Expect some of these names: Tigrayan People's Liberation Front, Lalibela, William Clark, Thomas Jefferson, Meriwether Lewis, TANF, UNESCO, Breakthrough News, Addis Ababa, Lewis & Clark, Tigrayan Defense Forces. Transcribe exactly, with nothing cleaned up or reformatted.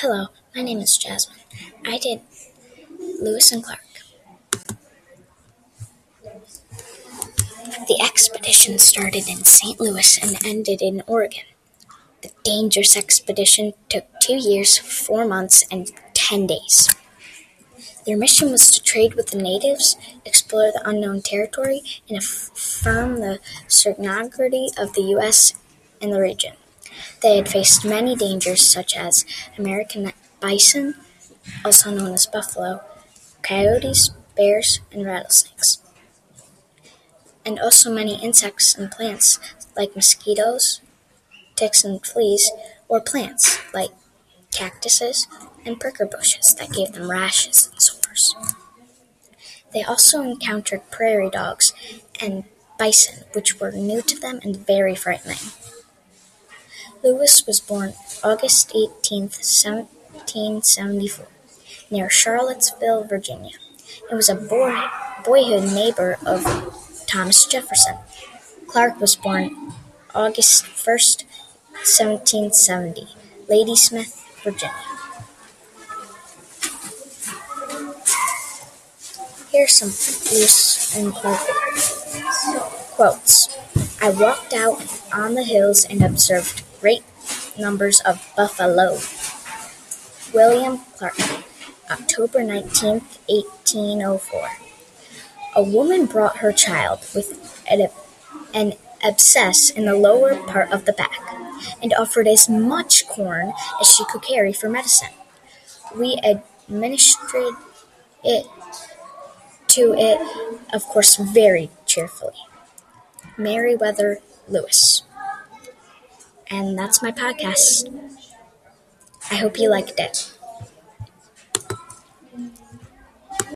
Hello, my name is Jasmine. I did Lewis and Clark. The expedition started in Saint Louis and ended in Oregon. The dangerous expedition took two years, four months, and ten days. Their mission was to trade with the natives, explore the unknown territory, and affirm the sovereignty of the U S and the region. They had faced many dangers such as American bison, also known as buffalo, coyotes, bears, and rattlesnakes, and also many insects and plants like mosquitoes, ticks and fleas, or plants like cactuses and pricker bushes that gave them rashes and sores. They also encountered prairie dogs and bison, which were new to them and very frightening. Lewis was born August eighteenth, seventeen seventy-four, near Charlottesville, Virginia, and was a boy, boyhood neighbor of Thomas Jefferson. Clark was born August first, seventeen seventy, Ladysmith, Virginia. Here are some Lewis and Clark quotes. I walked out on the hills and observed great numbers of buffalo. William Clark, October nineteenth, eighteen oh four. A woman brought her child with an abscess in the lower part of the back and offered as much corn as she could carry for medicine. We administered it to it, of course, very cheerfully. Meriwether Lewis. And that's my podcast. I hope you liked it.